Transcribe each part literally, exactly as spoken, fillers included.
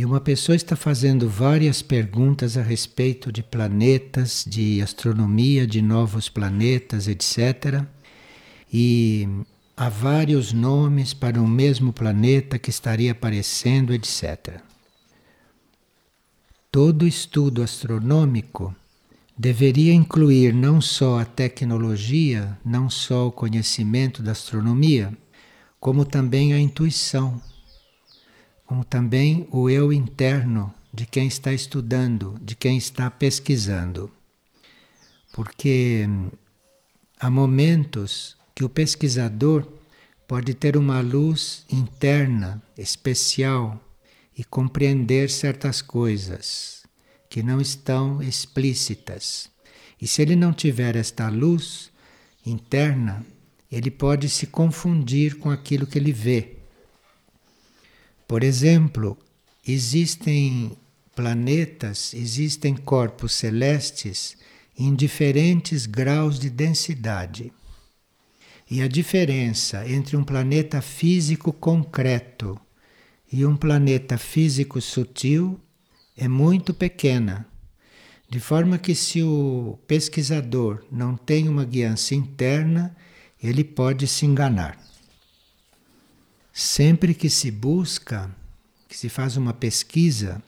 E uma pessoa está fazendo várias perguntas a respeito de planetas, de astronomia, de novos planetas, etcétera. E há vários nomes para o mesmo planeta que estaria aparecendo, etcétera. Todo estudo astronômico deveria incluir não só a tecnologia, não só o conhecimento da astronomia, como também a intuição, como também o eu interno de quem está estudando, de quem está pesquisando. Porque há momentos que o pesquisador pode ter uma luz interna, especial, e compreender certas coisas que não estão explícitas. E se ele não tiver esta luz interna, ele pode se confundir com aquilo que ele vê. Por exemplo, existem planetas, existem corpos celestes em diferentes graus de densidade. E a diferença entre um planeta físico concreto e um planeta físico sutil é muito pequena. De forma que, se o pesquisador não tem uma guiança interna, ele pode se enganar. Sempre que se busca, que se faz uma pesquisa,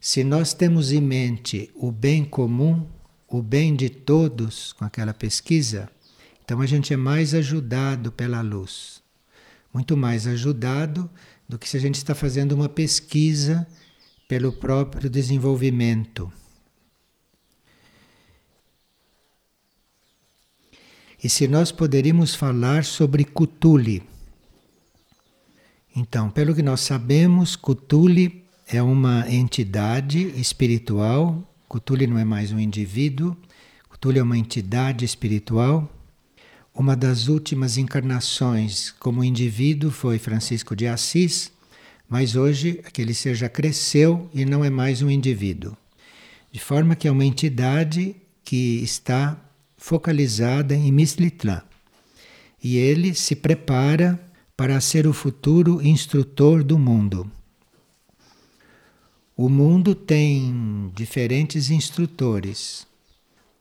se nós temos em mente o bem comum, o bem de todos com aquela pesquisa, então a gente é mais ajudado pela luz. Muito mais ajudado do que se a gente está fazendo uma pesquisa pelo próprio desenvolvimento. E se nós poderíamos falar sobre Kutuli. Então, pelo que nós sabemos, Kutuli é uma entidade espiritual. Kutuli não é mais um indivíduo. Kutuli é uma entidade espiritual. Uma das últimas encarnações como indivíduo foi Francisco de Assis, mas hoje aquele ser já cresceu e não é mais um indivíduo. De forma que é uma entidade que está focalizada em Mislitlan. E ele se prepara para ser o futuro instrutor do mundo. O mundo tem diferentes instrutores.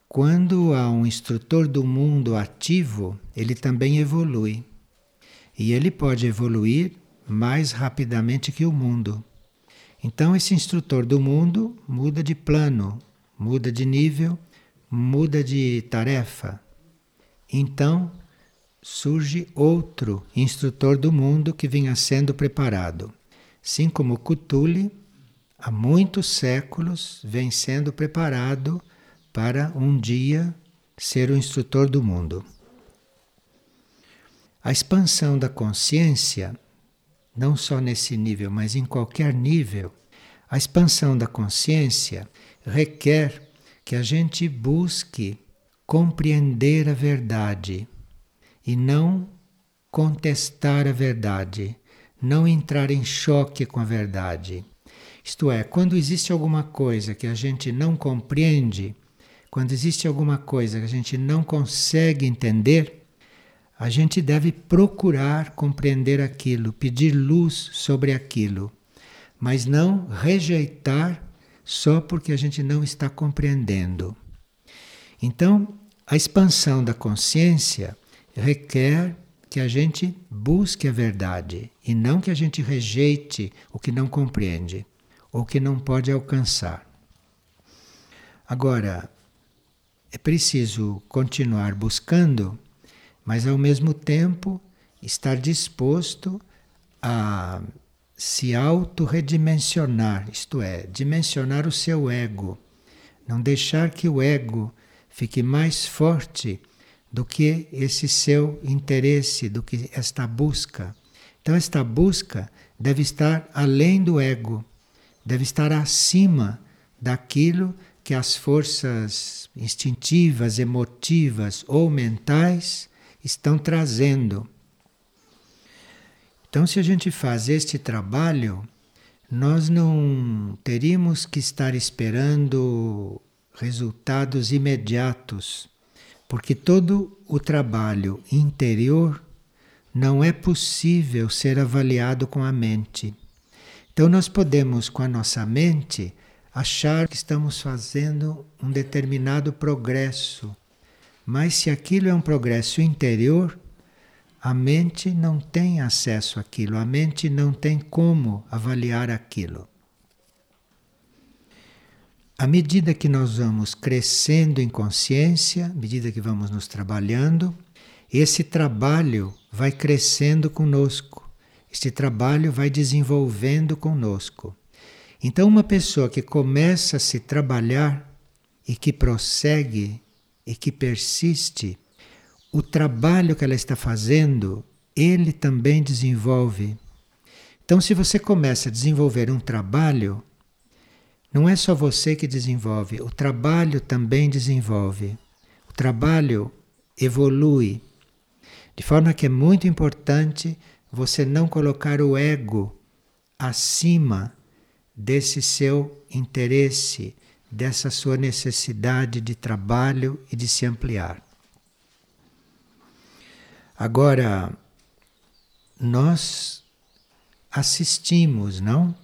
Quando há um instrutor do mundo ativo, ele também evolui. E ele pode evoluir mais rapidamente que o mundo. Então esse instrutor do mundo muda de plano, muda de nível, muda de tarefa. Então surge outro instrutor do mundo que vinha sendo preparado. Assim como Kutuli, há muitos séculos vem sendo preparado para um dia ser o instrutor do mundo. A expansão da consciência, não só nesse nível, mas em qualquer nível, a expansão da consciência requer que a gente busque compreender a verdade. E não contestar a verdade, não entrar em choque com a verdade. Isto é, quando existe alguma coisa que a gente não compreende, quando existe alguma coisa que a gente não consegue entender, a gente deve procurar compreender aquilo, pedir luz sobre aquilo, mas não rejeitar só porque a gente não está compreendendo. Então, a expansão da consciência requer que a gente busque a verdade e não que a gente rejeite o que não compreende ou que não pode alcançar. Agora, é preciso continuar buscando, mas ao mesmo tempo estar disposto a se autorredimensionar, isto é, dimensionar o seu ego, não deixar que o ego fique mais forte do que esse seu interesse, do que esta busca. Então esta busca deve estar além do ego, deve estar acima daquilo que as forças instintivas, emotivas ou mentais estão trazendo. Então, se a gente faz este trabalho, nós não teríamos que estar esperando resultados imediatos. Porque todo o trabalho interior não é possível ser avaliado com a mente. Então nós podemos, com a nossa mente, achar que estamos fazendo um determinado progresso. Mas se aquilo é um progresso interior, a mente não tem acesso àquilo, a mente não tem como avaliar aquilo. À medida que nós vamos crescendo em consciência, à medida que vamos nos trabalhando, esse trabalho vai crescendo conosco, esse trabalho vai desenvolvendo conosco. Então, uma pessoa que começa a se trabalhar e que prossegue e que persiste, o trabalho que ela está fazendo, ele também desenvolve. Então, se você começa a desenvolver um trabalho, não é só você que desenvolve, o trabalho também desenvolve. O trabalho evolui. De forma que é muito importante você não colocar o ego acima desse seu interesse, dessa sua necessidade de trabalho e de se ampliar. Agora, nós assistimos, não?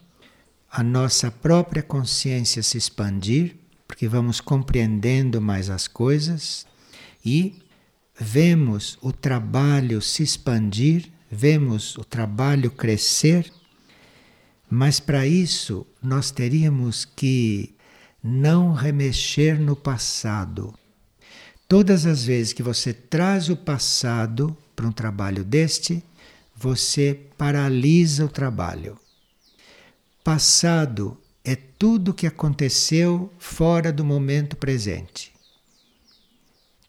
A nossa própria consciência se expandir, porque vamos compreendendo mais as coisas e vemos o trabalho se expandir, vemos o trabalho crescer, mas para isso nós teríamos que não remexer no passado. Todas as vezes que você traz o passado para um trabalho deste, você paralisa o trabalho. Passado é tudo o que aconteceu fora do momento presente.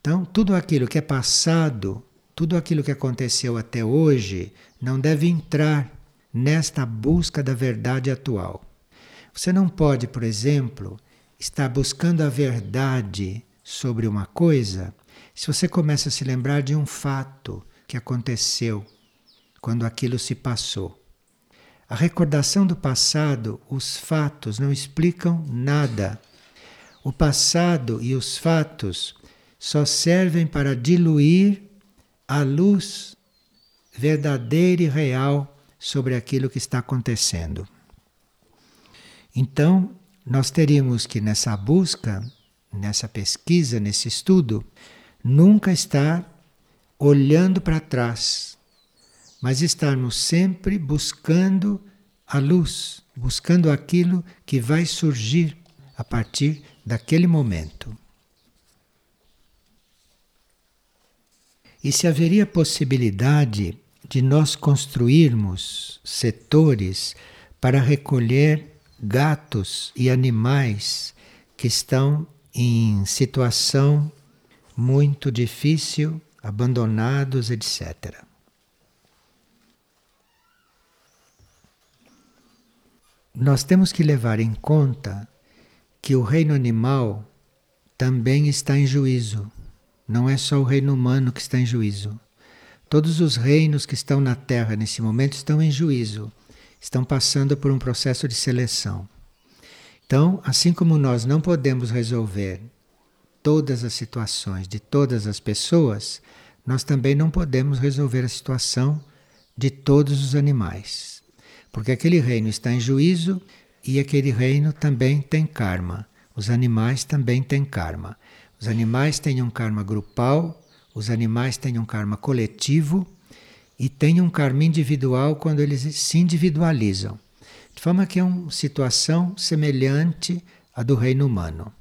Então, tudo aquilo que é passado, tudo aquilo que aconteceu até hoje, não deve entrar nesta busca da verdade atual. Você não pode, por exemplo, estar buscando a verdade sobre uma coisa se você começa a se lembrar de um fato que aconteceu quando aquilo se passou. A recordação do passado, os fatos não explicam nada. O passado e os fatos só servem para diluir a luz verdadeira e real sobre aquilo que está acontecendo. Então, nós teríamos que, nessa busca, nessa pesquisa, nesse estudo, nunca estar olhando para trás, mas estarmos sempre buscando a luz, buscando aquilo que vai surgir a partir daquele momento. E se haveria possibilidade de nós construirmos setores para recolher gatos e animais que estão em situação muito difícil, abandonados, etcétera. Nós temos que levar em conta que o reino animal também está em juízo. Não é só o reino humano que está em juízo. Todos os reinos que estão na Terra nesse momento estão em juízo. Estão passando por um processo de seleção. Então, assim como nós não podemos resolver todas as situações de todas as pessoas, nós também não podemos resolver a situação de todos os animais. Porque aquele reino está em juízo e aquele reino também tem karma. Os animais também têm karma. Os animais têm um karma grupal, os animais têm um karma coletivo e têm um karma individual quando eles se individualizam. De forma que é uma situação semelhante à do reino humano.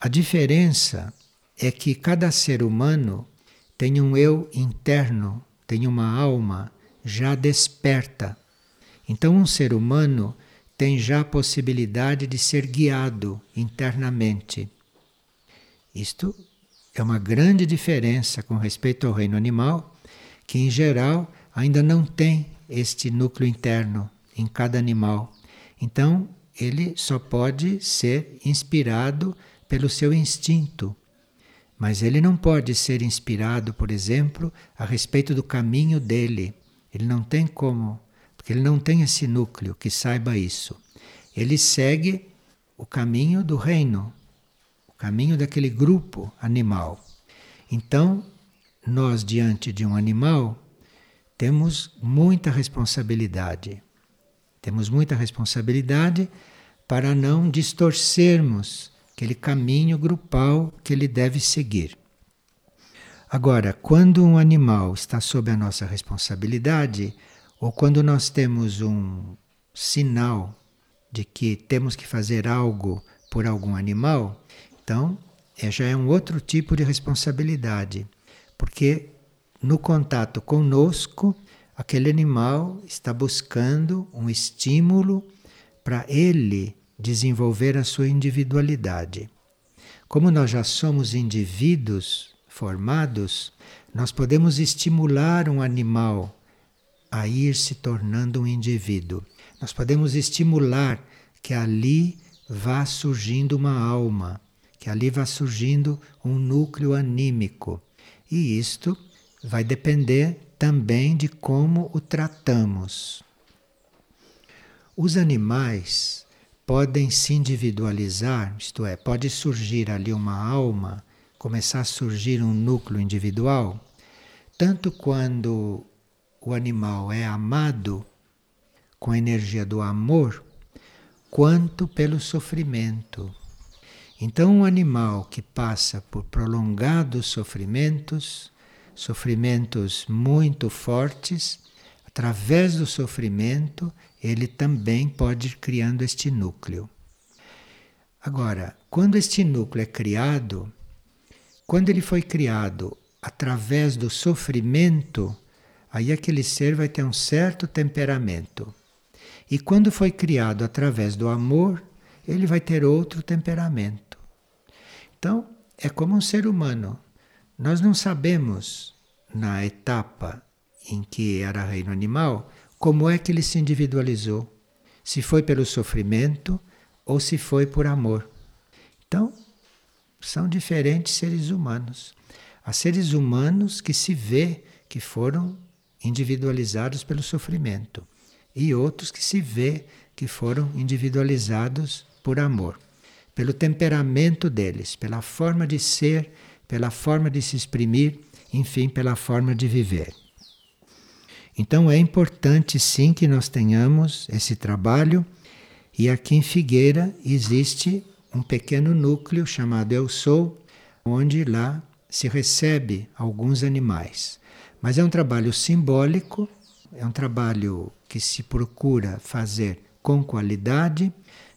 A diferença é que cada ser humano tem um eu interno, tem uma alma já desperta. Então, um ser humano tem já a possibilidade de ser guiado internamente. Isto é uma grande diferença com respeito ao reino animal, que em geral ainda não tem este núcleo interno em cada animal. Então, ele só pode ser inspirado pelo seu instinto. Mas ele não pode ser inspirado, por exemplo, a respeito do caminho dele. Ele não tem como, porque ele não tem esse núcleo que saiba isso. Ele segue o caminho do reino, o caminho daquele grupo animal. Então, nós diante de um animal, temos muita responsabilidade. Temos muita responsabilidade para não distorcermos aquele caminho grupal que ele deve seguir. Agora, quando um animal está sob a nossa responsabilidade, ou quando nós temos um sinal de que temos que fazer algo por algum animal, então é, já é um outro tipo de responsabilidade, porque no contato conosco, aquele animal está buscando um estímulo para ele desenvolver a sua individualidade. Como nós já somos indivíduos formados, nós podemos estimular um animal a ir se tornando um indivíduo. Nós podemos estimular que ali vá surgindo uma alma, que ali vá surgindo um núcleo anímico. E isto vai depender também de como o tratamos. Os animais podem se individualizar, isto é, pode surgir ali uma alma, começar a surgir um núcleo individual, tanto quando o animal é amado com a energia do amor, quanto pelo sofrimento. Então, um animal que passa por prolongados sofrimentos, sofrimentos muito fortes, através do sofrimento, ele também pode ir criando este núcleo. Agora, quando este núcleo é criado, quando ele foi criado através do sofrimento, aí aquele ser vai ter um certo temperamento. E quando foi criado através do amor, ele vai ter outro temperamento. Então, é como um ser humano. Nós não sabemos, na etapa em que era reino animal, como é que ele se individualizou. Se foi pelo sofrimento ou se foi por amor. Então, são diferentes seres humanos. Há seres humanos que se vê que foram individualizados pelo sofrimento. E outros que se vê que foram individualizados por amor, pelo temperamento deles, pela forma de ser, pela forma de se exprimir, enfim, pela forma de viver. Então é importante sim que nós tenhamos esse trabalho, e aqui em Figueira existe um pequeno núcleo chamado El Sol, onde lá se recebe alguns animais. Mas é um trabalho simbólico, é um trabalho que se procura fazer com qualidade,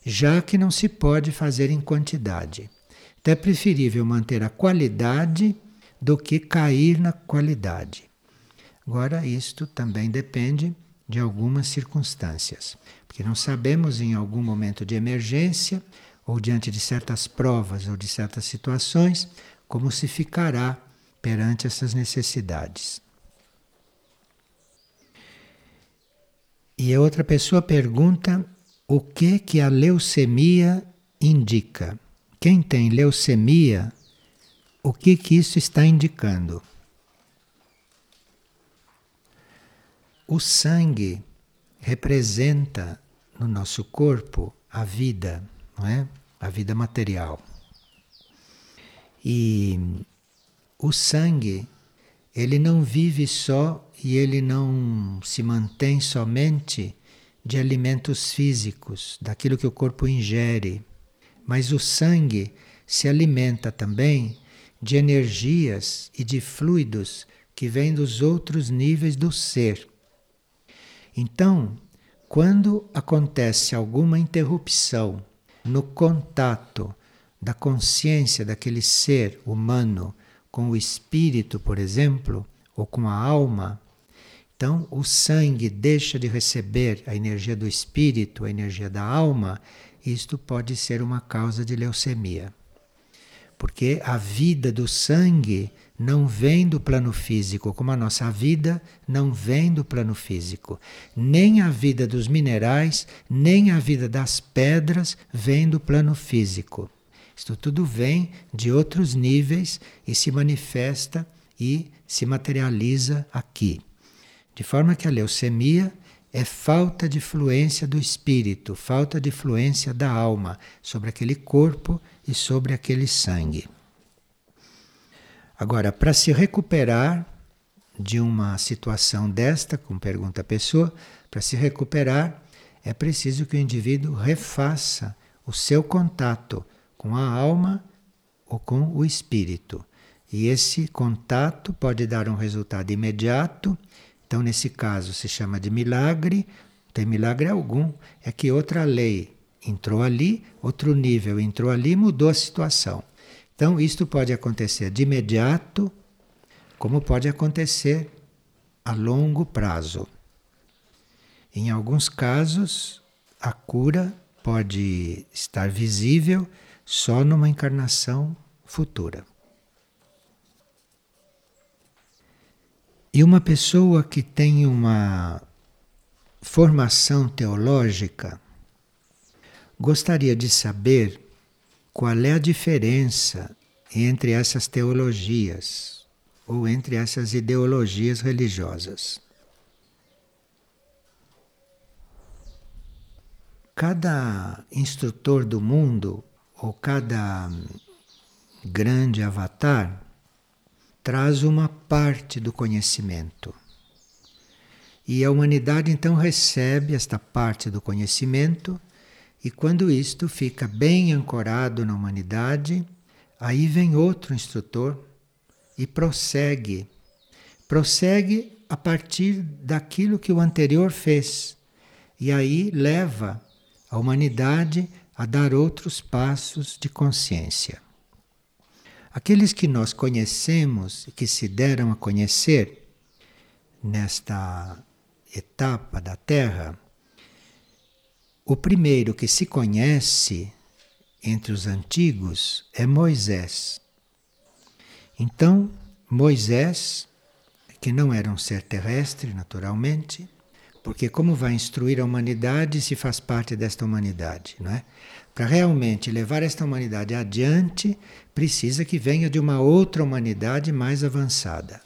já que não se pode fazer em quantidade. Então é preferível manter a qualidade do que cair na qualidade. Agora, isto também depende de algumas circunstâncias, porque não sabemos em algum momento de emergência, ou diante de certas provas ou de certas situações, como se ficará perante essas necessidades. E a outra pessoa pergunta o que que a leucemia indica. Quem tem leucemia, o que que isso está indicando? O sangue representa no nosso corpo a vida, não é? A vida material. E o sangue, ele não vive só e ele não se mantém somente de alimentos físicos, daquilo que o corpo ingere. Mas o sangue se alimenta também de energias e de fluidos que vêm dos outros níveis do ser. Então, quando acontece alguma interrupção no contato da consciência daquele ser humano com o espírito, por exemplo, ou com a alma, então o sangue deixa de receber a energia do espírito, a energia da alma. Isto pode ser uma causa de leucemia, porque a vida do sangue não vem do plano físico, como a nossa vida não vem do plano físico. Nem a vida dos minerais, nem a vida das pedras vem do plano físico. Isto tudo vem de outros níveis e se manifesta e se materializa aqui. De forma que a leucemia é falta de fluência do espírito, falta de fluência da alma sobre aquele corpo e sobre aquele sangue. Agora, para se recuperar de uma situação desta, como pergunta a pessoa, para se recuperar é preciso que o indivíduo refaça o seu contato com a alma ou com o espírito. E esse contato pode dar um resultado imediato. Então, nesse caso, se chama de milagre. Não tem milagre algum. É que outra lei entrou ali, outro nível entrou ali, mudou a situação. Então, isto pode acontecer de imediato, como pode acontecer a longo prazo. Em alguns casos, a cura pode estar visível só numa encarnação futura. E uma pessoa que tem uma formação teológica gostaria de saber qual é a diferença entre essas teologias ou entre essas ideologias religiosas. Cada instrutor do mundo ou cada grande avatar traz uma parte do conhecimento. E a humanidade então recebe esta parte do conhecimento, e quando isto fica bem ancorado na humanidade, aí vem outro instrutor e prossegue. Prossegue a partir daquilo que o anterior fez, e aí leva a humanidade a dar outros passos de consciência. Aqueles que nós conhecemos e que se deram a conhecer nesta etapa da Terra, o primeiro que se conhece entre os antigos é Moisés. Então, Moisés, que não era um ser terrestre, naturalmente, porque como vai instruir a humanidade se faz parte desta humanidade, não é? Para realmente levar esta humanidade adiante, precisa que venha de uma outra humanidade mais avançada.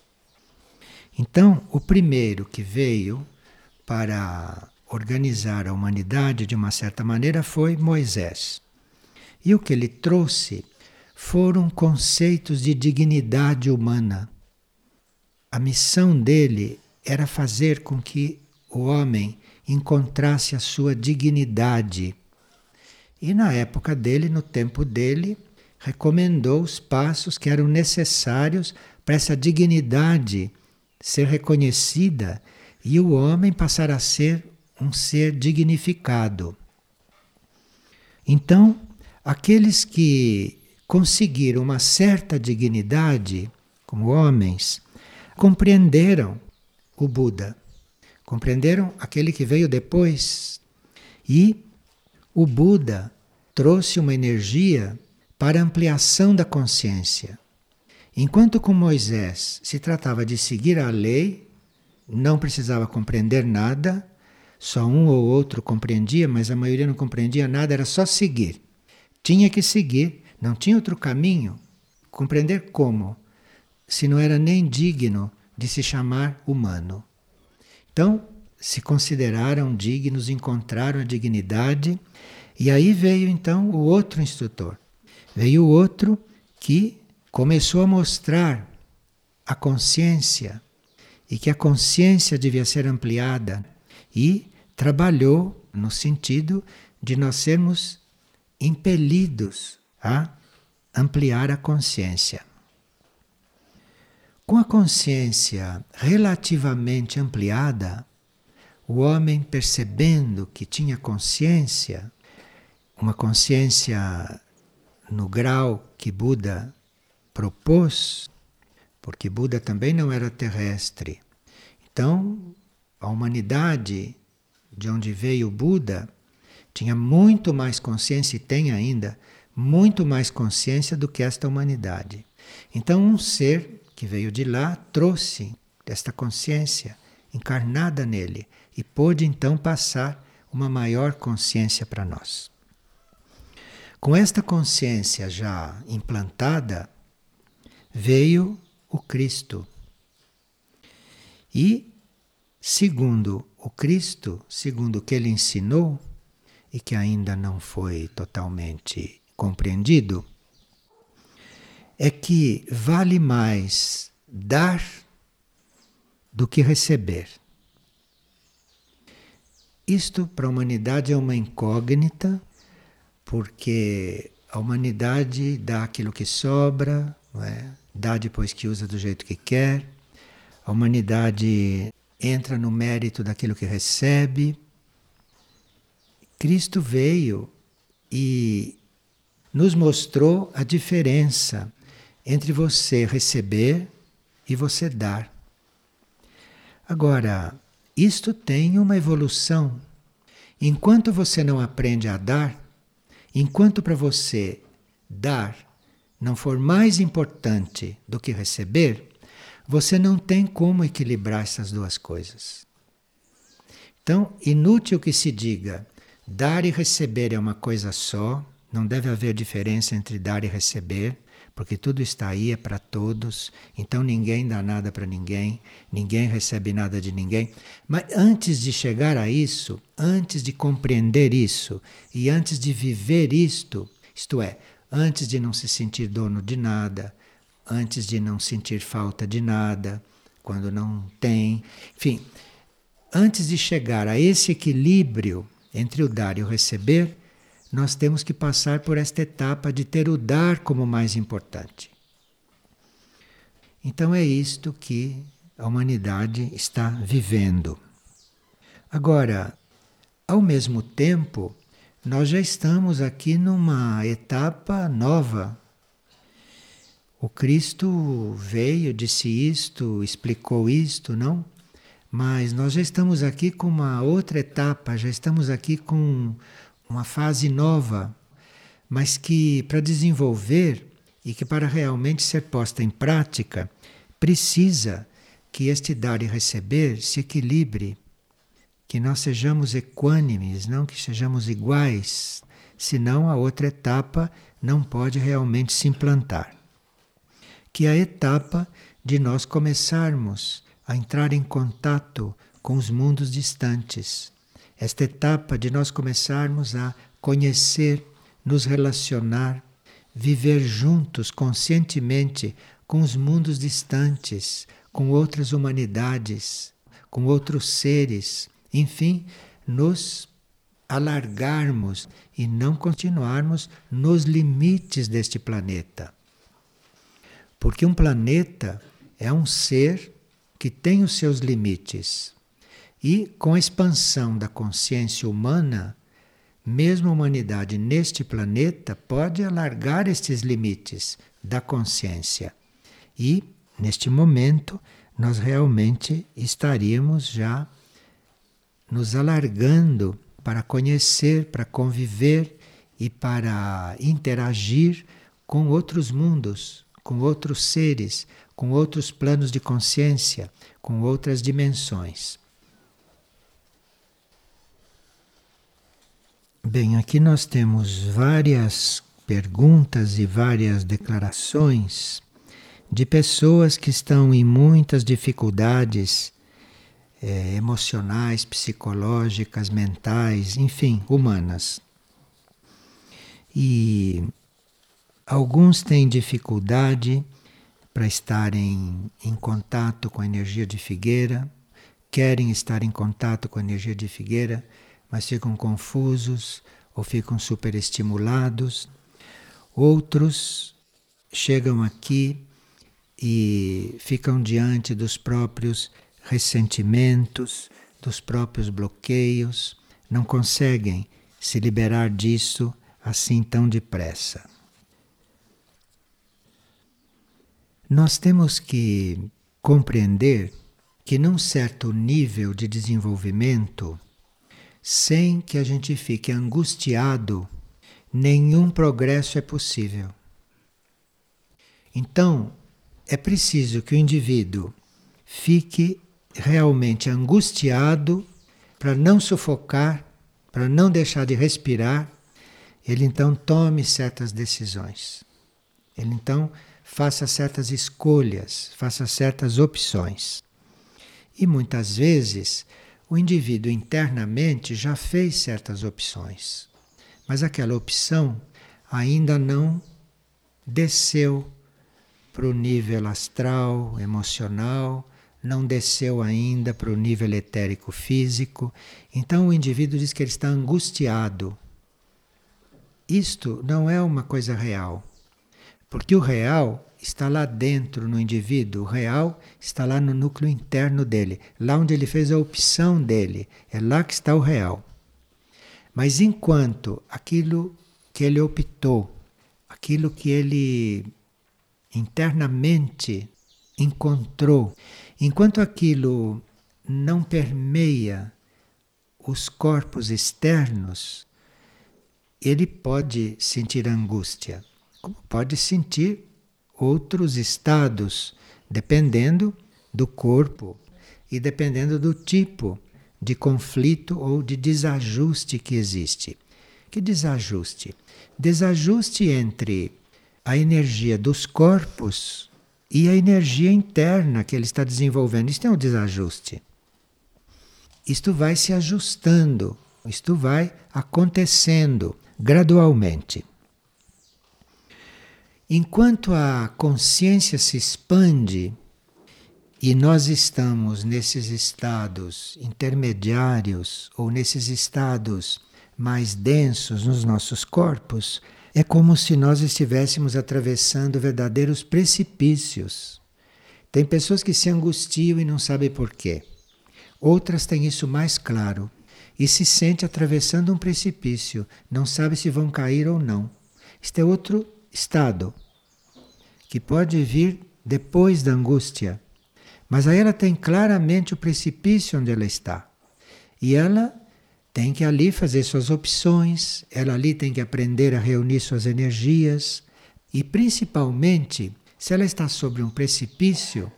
Então, o primeiro que veio para organizar a humanidade de uma certa maneira foi Moisés. E o que ele trouxe foram conceitos de dignidade humana. A missão dele era fazer com que o homem encontrasse a sua dignidade. E na época dele, no tempo dele, recomendou os passos que eram necessários para essa dignidade ser reconhecida e o homem passar a ser um ser dignificado. Então, aqueles que conseguiram uma certa dignidade, como homens, compreenderam o Buda, compreenderam aquele que veio depois. E o Buda trouxe uma energia para ampliação da consciência. Enquanto com Moisés se tratava de seguir a lei, não precisava compreender nada, só um ou outro compreendia, mas a maioria não compreendia nada, era só seguir. Tinha que seguir, não tinha outro caminho. Compreender como? Se não era nem digno de se chamar humano. Então, se consideraram dignos, encontraram a dignidade, e aí veio então o outro instrutor. Veio o outro que começou a mostrar a consciência, e que a consciência devia ser ampliada, e trabalhou no sentido de nós sermos impelidos a ampliar a consciência. Com a consciência relativamente ampliada, o homem, percebendo que tinha consciência, uma consciência no grau que Buda propôs, porque Buda também não era terrestre. Então, a humanidade de onde veio Buda tinha muito mais consciência, e tem ainda muito mais consciência do que esta humanidade. Então, um ser que veio de lá trouxe esta consciência encarnada nele, e pôde então passar uma maior consciência para nós. Com esta consciência já implantada, veio o Cristo. E, segundo o Cristo, segundo o que ele ensinou, e que ainda não foi totalmente compreendido, é que vale mais dar do que receber. Isto para a humanidade é uma incógnita, porque a humanidade dá aquilo que sobra, não é? Dá depois que usa do jeito que quer. A humanidade entra no mérito daquilo que recebe. Cristo veio e nos mostrou a diferença entre você receber e você dar. Agora, isto tem uma evolução. Enquanto você não aprende a dar, enquanto para você dar não for mais importante do que receber, você não tem como equilibrar essas duas coisas. Então, inútil que se diga, dar e receber é uma coisa só, não deve haver diferença entre dar e receber, porque tudo está aí, é para todos, então ninguém dá nada para ninguém, ninguém recebe nada de ninguém. Mas antes de chegar a isso, antes de compreender isso, e antes de viver isto, isto é, antes de não se sentir dono de nada, antes de não sentir falta de nada, quando não tem, enfim, antes de chegar a esse equilíbrio entre o dar e o receber, nós temos que passar por esta etapa de ter o dar como mais importante. Então é isto que a humanidade está vivendo. Agora, ao mesmo tempo, nós já estamos aqui numa etapa nova. O Cristo veio, disse isto, explicou isto, não? Mas nós já estamos aqui com uma outra etapa, já estamos aqui com uma fase nova, mas que para desenvolver e que para realmente ser posta em prática, precisa que este dar e receber se equilibre, que nós sejamos equânimes, não que sejamos iguais, senão a outra etapa não pode realmente se implantar. Que é a etapa de nós começarmos a entrar em contato com os mundos distantes. Esta etapa de nós começarmos a conhecer, nos relacionar, viver juntos conscientemente com os mundos distantes, com outras humanidades, com outros seres, enfim, nos alargarmos e não continuarmos nos limites deste planeta. Porque um planeta é um ser que tem os seus limites. E com a expansão da consciência humana, mesmo a humanidade neste planeta pode alargar estes limites da consciência. E, neste momento, nós realmente estaríamos já nos alargando para conhecer, para conviver e para interagir com outros mundos, com outros seres, com outros planos de consciência, com outras dimensões. Bem, aqui nós temos várias perguntas e várias declarações de pessoas que estão em muitas dificuldades eh, emocionais, psicológicas, mentais, enfim, humanas. E alguns têm dificuldade para estarem em contato com a energia de Figueira, querem estar em contato com a energia de Figueira, mas ficam confusos ou ficam superestimulados. Outros chegam aqui e ficam diante dos próprios ressentimentos, dos próprios bloqueios, não conseguem se liberar disso assim tão depressa. Nós temos que compreender que num certo nível de desenvolvimento, sem que a gente fique angustiado, nenhum progresso é possível. Então, é preciso que o indivíduo fique realmente angustiado para não sufocar, para não deixar de respirar. Ele então tome certas decisões. Ele então faça certas escolhas, faça certas opções. E muitas vezes o indivíduo internamente já fez certas opções, mas aquela opção ainda não desceu para o nível astral, emocional, não desceu ainda para o nível etérico físico. Então o indivíduo diz que ele está angustiado. Isto não é uma coisa real, porque o real está lá dentro no indivíduo, o real está lá no núcleo interno dele, lá onde ele fez a opção dele, é lá que está o real. Mas enquanto aquilo que ele optou, aquilo que ele internamente encontrou, enquanto aquilo não permeia os corpos externos, ele pode sentir angústia, como pode sentir outros estados, dependendo do corpo e dependendo do tipo de conflito ou de desajuste que existe. Que desajuste? Desajuste entre a energia dos corpos e a energia interna que ele está desenvolvendo. Isto é um desajuste. Isto vai se ajustando, isto vai acontecendo gradualmente. Enquanto a consciência se expande e nós estamos nesses estados intermediários ou nesses estados mais densos nos nossos corpos, é como se nós estivéssemos atravessando verdadeiros precipícios. Tem pessoas que se angustiam e não sabem porquê. Outras têm isso mais claro e se sente atravessando um precipício, não sabe se vão cair ou não. Isto é outro estado que pode vir depois da angústia, mas aí ela tem claramente o precipício onde ela está e ela tem que ali fazer suas opções, ela ali tem que aprender a reunir suas energias e principalmente, se ela está sobre um precipício,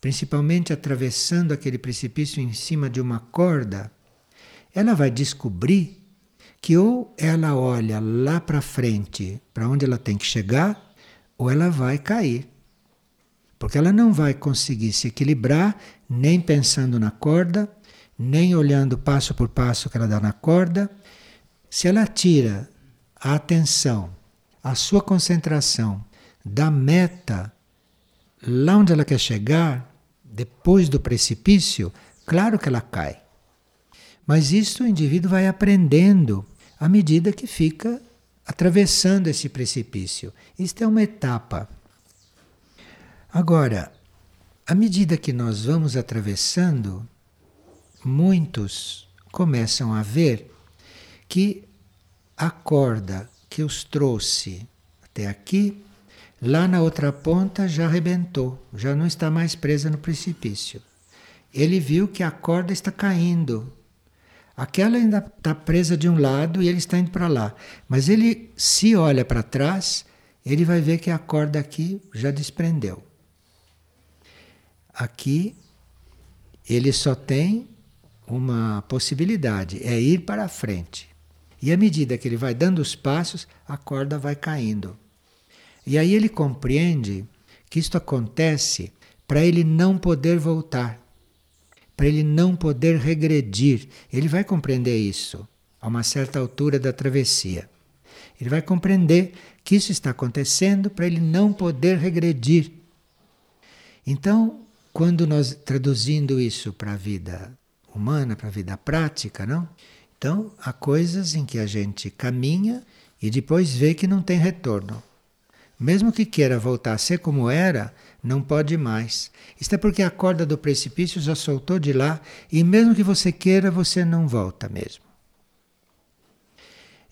principalmente atravessando aquele precipício em cima de uma corda, ela vai descobrir que ou ela olha lá para frente, para onde ela tem que chegar, ou ela vai cair. Porque ela não vai conseguir se equilibrar, nem pensando na corda, nem olhando passo por passo que ela dá na corda. Se ela tira a atenção, a sua concentração da meta, lá onde ela quer chegar, depois do precipício, claro que ela cai. Mas isso o indivíduo vai aprendendo à medida que fica atravessando esse precipício. Isto é uma etapa. Agora, à medida que nós vamos atravessando, muitos começam a ver que a corda que os trouxe até aqui, lá na outra ponta já arrebentou, já não está mais presa no precipício. Ele viu que a corda está caindo. Aquela ainda está presa de um lado e ele está indo para lá. Mas ele, se olha para trás, ele vai ver que a corda aqui já desprendeu. Aqui, ele só tem uma possibilidade, é ir para a frente. E à medida que ele vai dando os passos, a corda vai caindo. E aí ele compreende que isto acontece para ele não poder voltar, para ele não poder regredir. Ele vai compreender isso a uma certa altura da travessia. Ele vai compreender que isso está acontecendo para ele não poder regredir. Então, quando nós traduzindo isso para a vida humana, para a vida prática, não? Então, há coisas em que a gente caminha e depois vê que não tem retorno. Mesmo que queira voltar a ser como era, não pode mais. Isto é porque a corda do precipício já soltou de lá e mesmo que você queira, você não volta mesmo.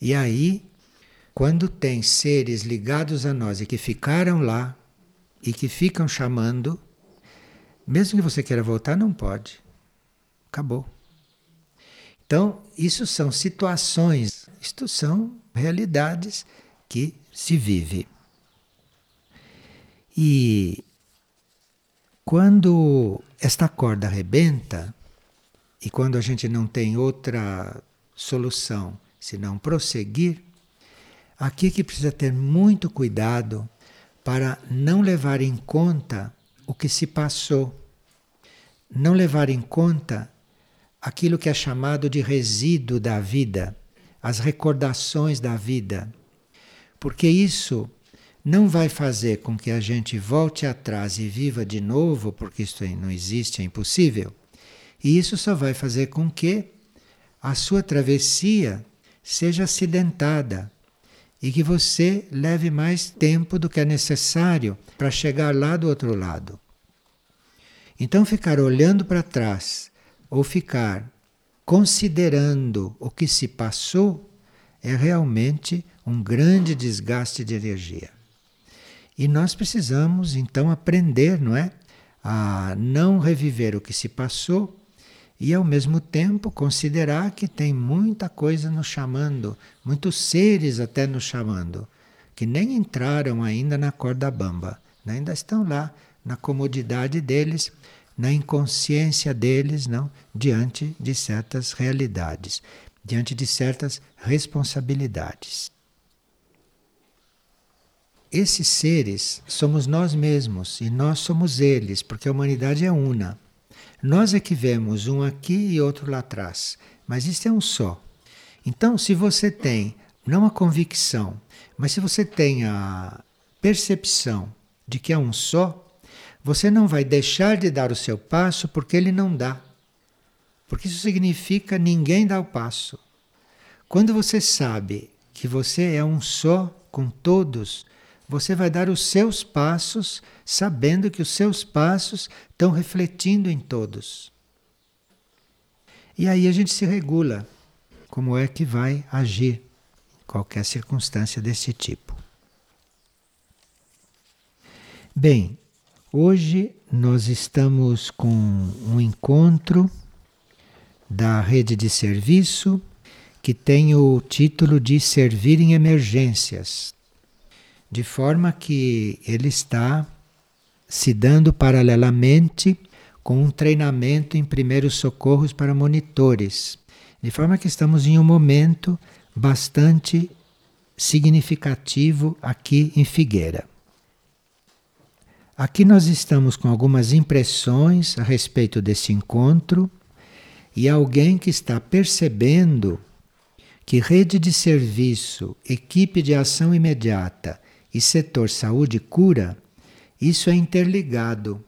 E aí, quando tem seres ligados a nós e que ficaram lá e que ficam chamando, mesmo que você queira voltar, não pode. Acabou. Então, isso são situações, isto são realidades que se vive. E quando esta corda arrebenta, e quando a gente não tem outra solução senão prosseguir, aqui é que precisa ter muito cuidado para não levar em conta o que se passou, não levar em conta aquilo que é chamado de resíduo da vida, as recordações da vida, porque isso não vai fazer com que a gente volte atrás e viva de novo, porque isso não existe, é impossível. E isso só vai fazer com que a sua travessia seja acidentada e que você leve mais tempo do que é necessário para chegar lá do outro lado. Então, ficar olhando para trás ou ficar considerando o que se passou é realmente um grande desgaste de energia. E nós precisamos, então, aprender, não é? A não reviver o que se passou e, ao mesmo tempo, considerar que tem muita coisa nos chamando, muitos seres até nos chamando, que nem entraram ainda na corda bamba, né? Ainda estão lá, na comodidade deles, na inconsciência deles, não, diante de certas realidades, diante de certas responsabilidades. Esses seres somos nós mesmos e nós somos eles, porque a humanidade é una. Nós é que vemos um aqui e outro lá atrás, mas isso é um só. Então, se você tem, não a convicção, mas se você tem a percepção de que é um só, você não vai deixar de dar o seu passo porque ele não dá. Porque isso significa ninguém dá o passo. Quando você sabe que você é um só com todos, você vai dar os seus passos, sabendo que os seus passos estão refletindo em todos. E aí a gente se regula como é que vai agir em qualquer circunstância desse tipo. Bem, hoje nós estamos com um encontro da rede de serviço que tem o título de Servir em Emergências. De forma que ele está se dando paralelamente com um treinamento em primeiros socorros para monitores. De forma que estamos em um momento bastante significativo aqui em Figueira. Aqui nós estamos com algumas impressões a respeito desse encontro e alguém que está percebendo que rede de serviço, equipe de ação imediata e setor saúde e cura, isso é interligado.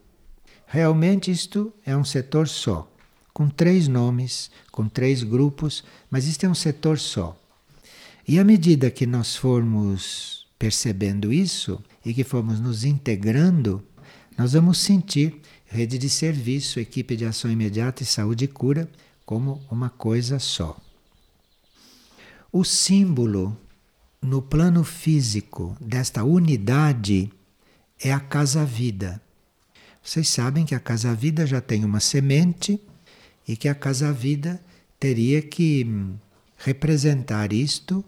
Realmente isto é um setor só, com três nomes, com três grupos, mas isto é um setor só. E à medida que nós formos percebendo isso e que formos nos integrando, nós vamos sentir rede de serviço, equipe de ação imediata e saúde e cura como uma coisa só. O símbolo no plano físico desta unidade é a casa-vida. Vocês sabem que a casa-vida já tem uma semente e que a casa-vida teria que representar isto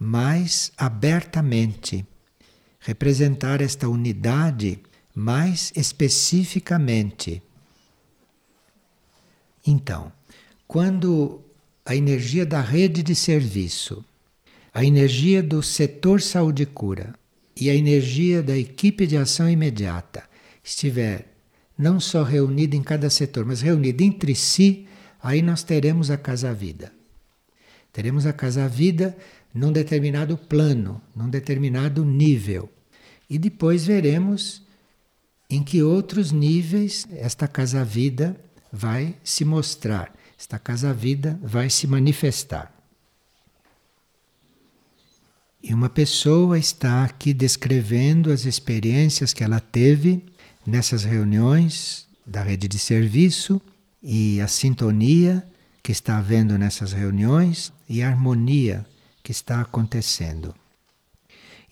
mais abertamente, representar esta unidade mais especificamente. Então, quando a energia da rede de serviço, a energia do setor saúde e cura e a energia da equipe de ação imediata estiver não só reunida em cada setor, mas reunida entre si, aí nós teremos a casa-vida. Teremos a casa-vida num determinado plano, num determinado nível. E depois veremos em que outros níveis esta casa-vida vai se mostrar, esta casa-vida vai se manifestar. E uma pessoa está aqui descrevendo as experiências que ela teve nessas reuniões da rede de serviço e a sintonia que está havendo nessas reuniões e a harmonia que está acontecendo.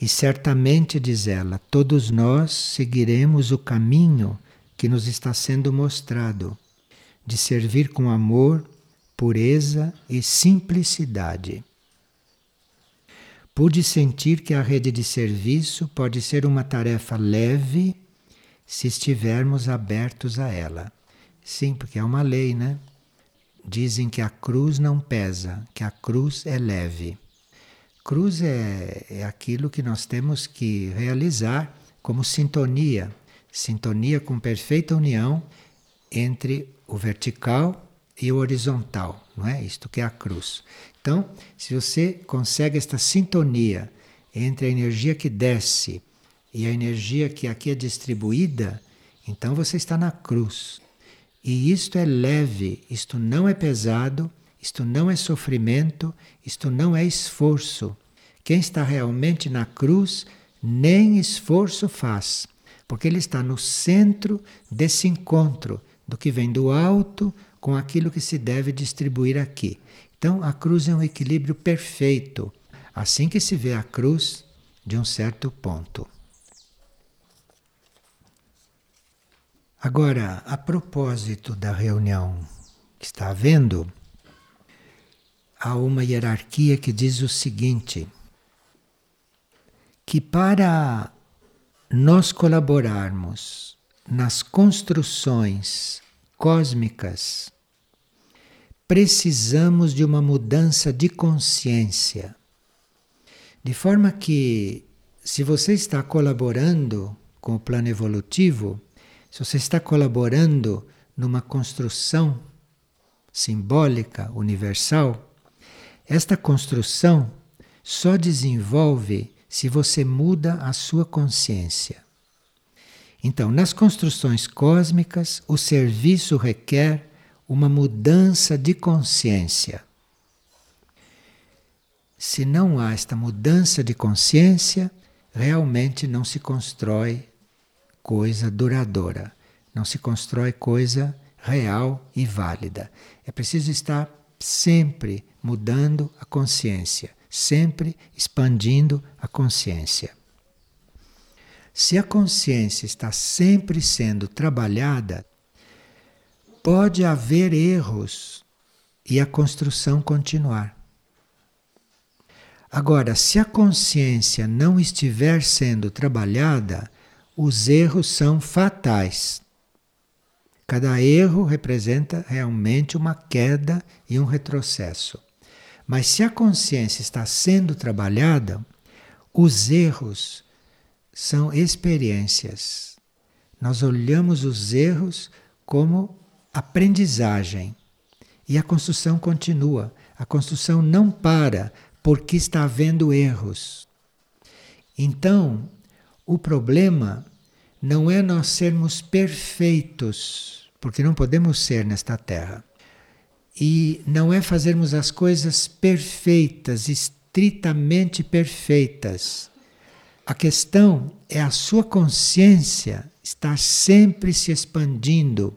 E certamente, diz ela, todos nós seguiremos o caminho que nos está sendo mostrado, de servir com amor, pureza e simplicidade. Pude sentir que a rede de serviço pode ser uma tarefa leve se estivermos abertos a ela. Sim, porque é uma lei, né? Dizem que a cruz não pesa, que a cruz é leve. Cruz é, é aquilo que nós temos que realizar como sintonia, sintonia com perfeita união entre o vertical e o horizontal, não é? Isto que é a cruz. Então, se você consegue esta sintonia entre a energia que desce e a energia que aqui é distribuída, então você está na cruz. E isto é leve, isto não é pesado, isto não é sofrimento, isto não é esforço. Quem está realmente na cruz, nem esforço faz, porque ele está no centro desse encontro, do que vem do alto com aquilo que se deve distribuir aqui. Então a cruz é um equilíbrio perfeito, assim que se vê a cruz de um certo ponto. Agora, a propósito da reunião que está havendo, há uma hierarquia que diz o seguinte, que para nós colaborarmos nas construções cósmicas, precisamos de uma mudança de consciência. De forma que, se você está colaborando com o plano evolutivo, se você está colaborando numa construção simbólica, universal, esta construção só desenvolve se você muda a sua consciência. Então, nas construções cósmicas, o serviço requer uma mudança de consciência. Se não há esta mudança de consciência, realmente não se constrói coisa duradoura, não se constrói coisa real e válida. É preciso estar sempre mudando a consciência, sempre expandindo a consciência. Se a consciência está sempre sendo trabalhada, pode haver erros e a construção continuar. Agora, se a consciência não estiver sendo trabalhada, os erros são fatais. Cada erro representa realmente uma queda e um retrocesso. Mas se a consciência está sendo trabalhada, os erros são experiências. Nós olhamos os erros como aprendizagem. E a construção continua. A construção não para porque está havendo erros. Então, o problema não é nós sermos perfeitos, porque não podemos ser nesta Terra. E não é fazermos as coisas perfeitas, estritamente perfeitas. A questão é a sua consciência estar sempre se expandindo,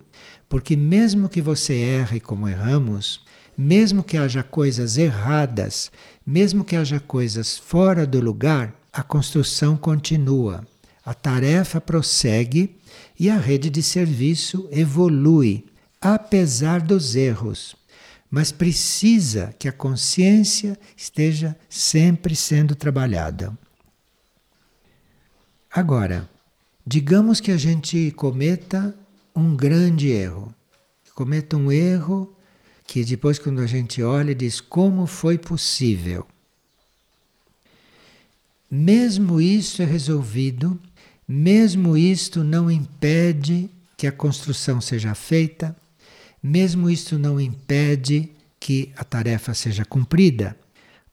porque mesmo que você erre como erramos, mesmo que haja coisas erradas, mesmo que haja coisas fora do lugar, a construção continua, a tarefa prossegue e a rede de serviço evolui, apesar dos erros. Mas precisa que a consciência esteja sempre sendo trabalhada. Agora, digamos que a gente cometa um grande erro, cometa um erro que depois, quando a gente olha, diz como foi possível. Mesmo isso é resolvido, mesmo isto não impede que a construção seja feita, mesmo isto não impede que a tarefa seja cumprida,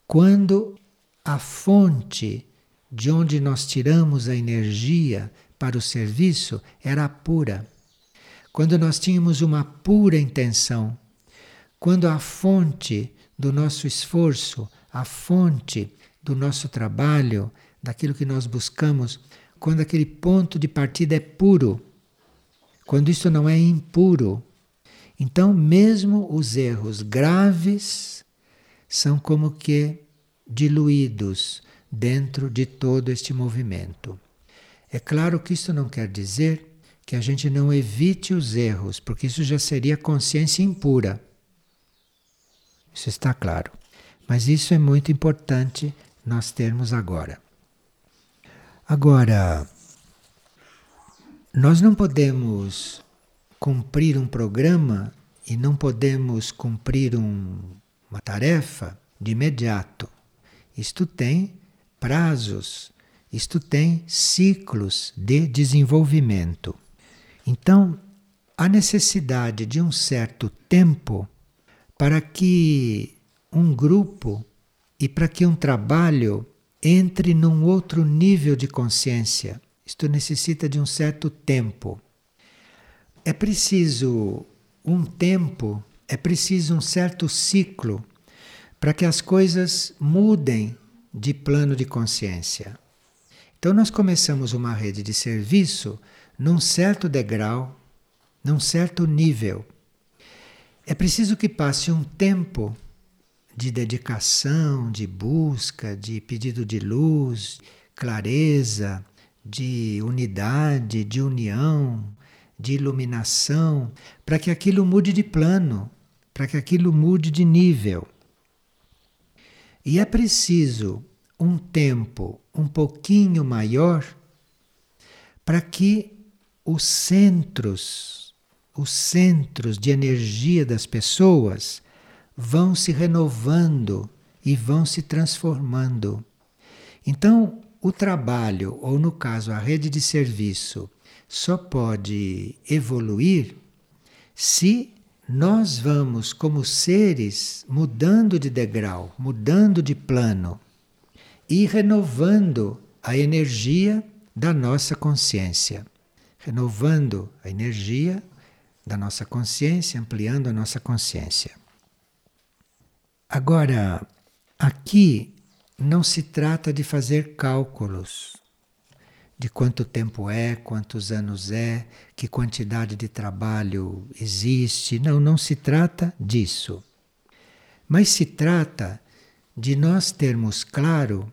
quando a fonte de onde nós tiramos a energia para o serviço era pura. Quando nós tínhamos uma pura intenção, quando a fonte do nosso esforço, a fonte do nosso trabalho, daquilo que nós buscamos, quando aquele ponto de partida é puro, quando isso não é impuro, então mesmo os erros graves são como que diluídos dentro de todo este movimento. É claro que isso não quer dizer que a gente não evite os erros, porque isso já seria consciência impura. Isso está claro. Mas isso é muito importante nós termos agora. Agora, nós não podemos cumprir um programa e não podemos cumprir um, uma tarefa de imediato. Isto tem prazos, isto tem ciclos de desenvolvimento. Então, há necessidade de um certo tempo para que um grupo e para que um trabalho entre num outro nível de consciência, Isto necessita de um certo tempo. É preciso um tempo, é preciso um certo ciclo para que as coisas mudem de plano de consciência. Então nós começamos uma rede de serviço num certo degrau, num certo nível. É preciso que passe um tempo de dedicação, de busca, de pedido de luz, clareza, de unidade, de união, de iluminação, para que aquilo mude de plano, para que aquilo mude de nível. E é preciso um tempo um pouquinho maior para que os centros, os centros de energia das pessoas vão se renovando e vão se transformando. Então, o trabalho, ou no caso a rede de serviço, só pode evoluir se nós vamos, como seres, mudando de degrau, mudando de plano e renovando a energia da nossa consciência. Renovando a energia da nossa consciência, ampliando a nossa consciência. Agora, aqui não se trata de fazer cálculos de quanto tempo é, quantos anos é, que quantidade de trabalho existe. Não, não se trata disso. Mas se trata de nós termos claro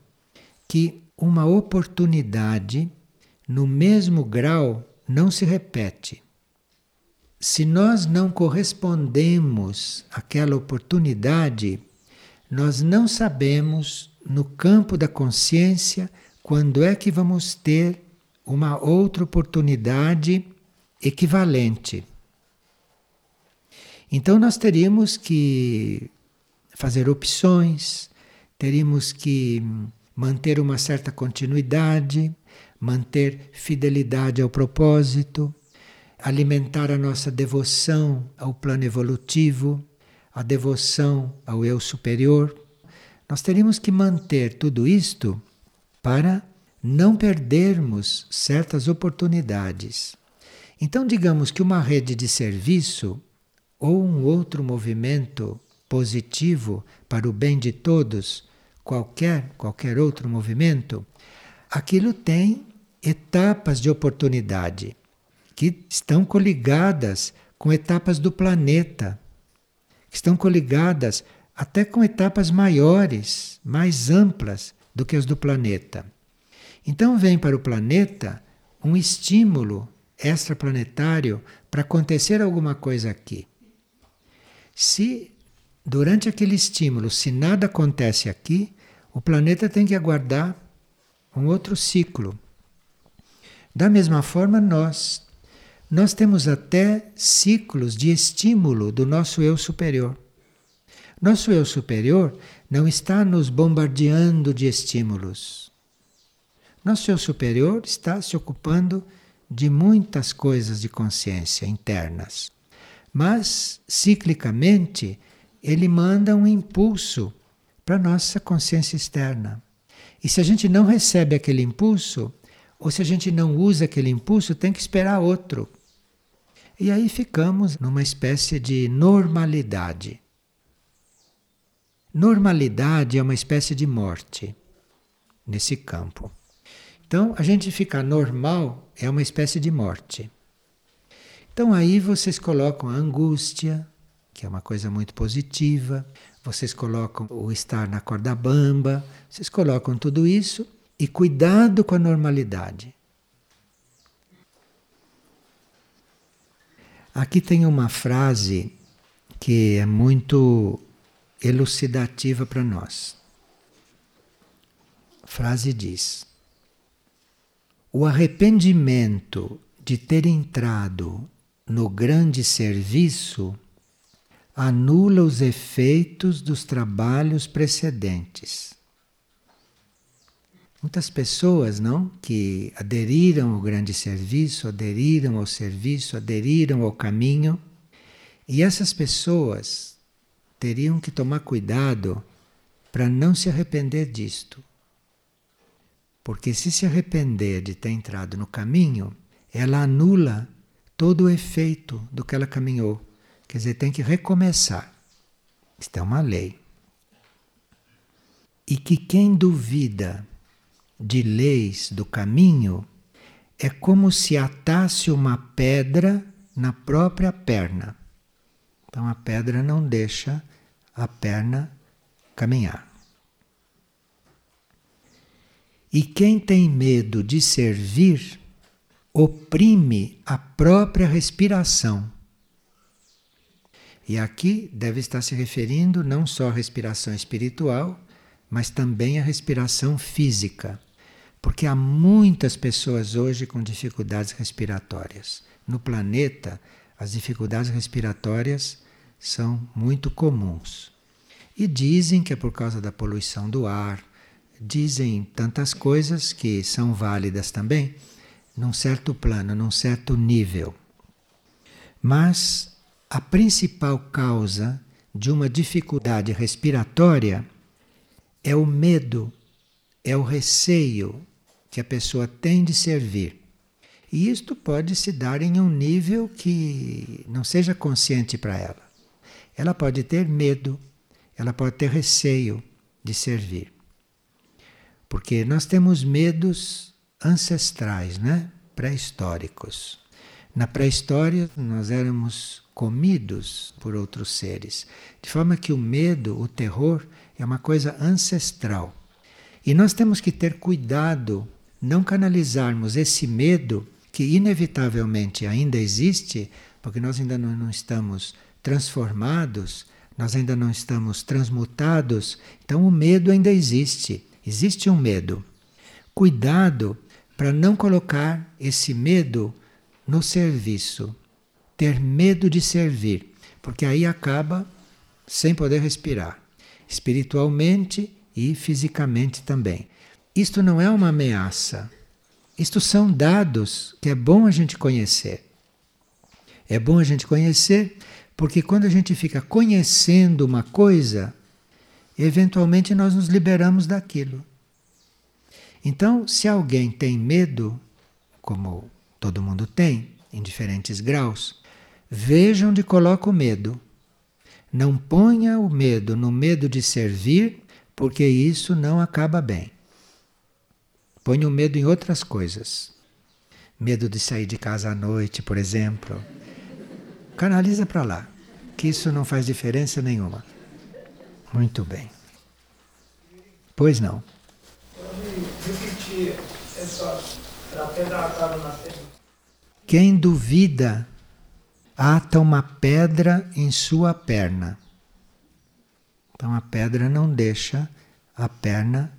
que uma oportunidade, no mesmo grau, não se repete. Se nós não correspondemos àquela oportunidade, nós não sabemos, no campo da consciência, quando é que vamos ter uma outra oportunidade equivalente. Então nós teríamos que fazer opções, teríamos que manter uma certa continuidade, manter fidelidade ao propósito, alimentar a nossa devoção ao plano evolutivo, a devoção ao eu superior. Nós teríamos que manter tudo isto para não perdermos certas oportunidades. Então, digamos que uma rede de serviço ou um outro movimento positivo para o bem de todos, qualquer, qualquer outro movimento, aquilo tem etapas de oportunidade que estão coligadas com etapas do planeta, que estão coligadas até com etapas maiores, mais amplas, do que as do planeta. Então vem para o planeta um estímulo extraplanetário para acontecer alguma coisa aqui. Se durante aquele estímulo, se nada acontece aqui, o planeta tem que aguardar um outro ciclo. Da mesma forma nós, nós temos até ciclos de estímulo do nosso eu superior. Nosso eu superior não está nos bombardeando de estímulos. Nosso eu superior está se ocupando de muitas coisas de consciência internas. Mas, ciclicamente, ele manda um impulso para a nossa consciência externa. E se a gente não recebe aquele impulso, ou se a gente não usa aquele impulso, tem que esperar outro. E aí ficamos numa espécie de normalidade. Normalidade é uma espécie de morte nesse campo. Então, a gente ficar normal é uma espécie de morte. Então, aí vocês colocam a angústia, que é uma coisa muito positiva, vocês colocam o estar na corda bamba, vocês colocam tudo isso e cuidado com a normalidade. Aqui tem uma frase que é muito elucidativa para nós. A frase diz: o arrependimento de ter entrado no grande serviço anula os efeitos dos trabalhos precedentes. Muitas pessoas, não, que aderiram ao grande serviço, aderiram ao serviço, aderiram ao caminho, e essas pessoas teriam que tomar cuidado para não se arrepender disto. Porque se se arrepender de ter entrado no caminho, ela anula todo o efeito do que ela caminhou. Quer dizer, tem que recomeçar. Isto é uma lei. E que quem duvida de leis do caminho é como se atasse uma pedra na própria perna. Então a pedra não deixa a perna caminhar. E quem tem medo de servir oprime a própria respiração. E aqui deve estar se referindo não só à respiração espiritual, mas também à respiração física. Porque há muitas pessoas hoje com dificuldades respiratórias. No planeta, as dificuldades respiratórias são muito comuns. E dizem que é por causa da poluição do ar, dizem tantas coisas que são válidas também, num certo plano, num certo nível. Mas a principal causa de uma dificuldade respiratória é o medo, é o receio que a pessoa tem de servir. E isto pode se dar em um nível que não seja consciente para ela. Ela pode ter medo, ela pode ter receio de servir. Porque nós temos medos ancestrais, né? Pré-históricos. Na pré-história nós éramos comidos por outros seres. De forma que o medo, o terror, é uma coisa ancestral. E nós temos que ter cuidado, não canalizarmos esse medo que inevitavelmente ainda existe, porque nós ainda não, não estamos transformados, nós ainda não estamos transmutados, então o medo ainda existe. Existe um medo. Cuidado para não colocar esse medo no serviço. Ter medo de servir, porque aí acaba sem poder respirar. Espiritualmente e fisicamente também. Isto não é uma ameaça. Isto são dados que é bom a gente conhecer. É bom a gente conhecer, porque quando a gente fica conhecendo uma coisa, eventualmente nós nos liberamos daquilo. Então, se alguém tem medo, como todo mundo tem, em diferentes graus, veja onde coloca o medo. Não ponha o medo no medo de servir, porque isso não acaba bem. Ponha o medo em outras coisas. Medo de sair de casa à noite, por exemplo. Canaliza para lá, que isso não faz diferença nenhuma. Muito bem. Pois não. Quem duvida ata uma pedra em sua perna. Então a pedra não deixa a perna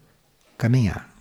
caminhar.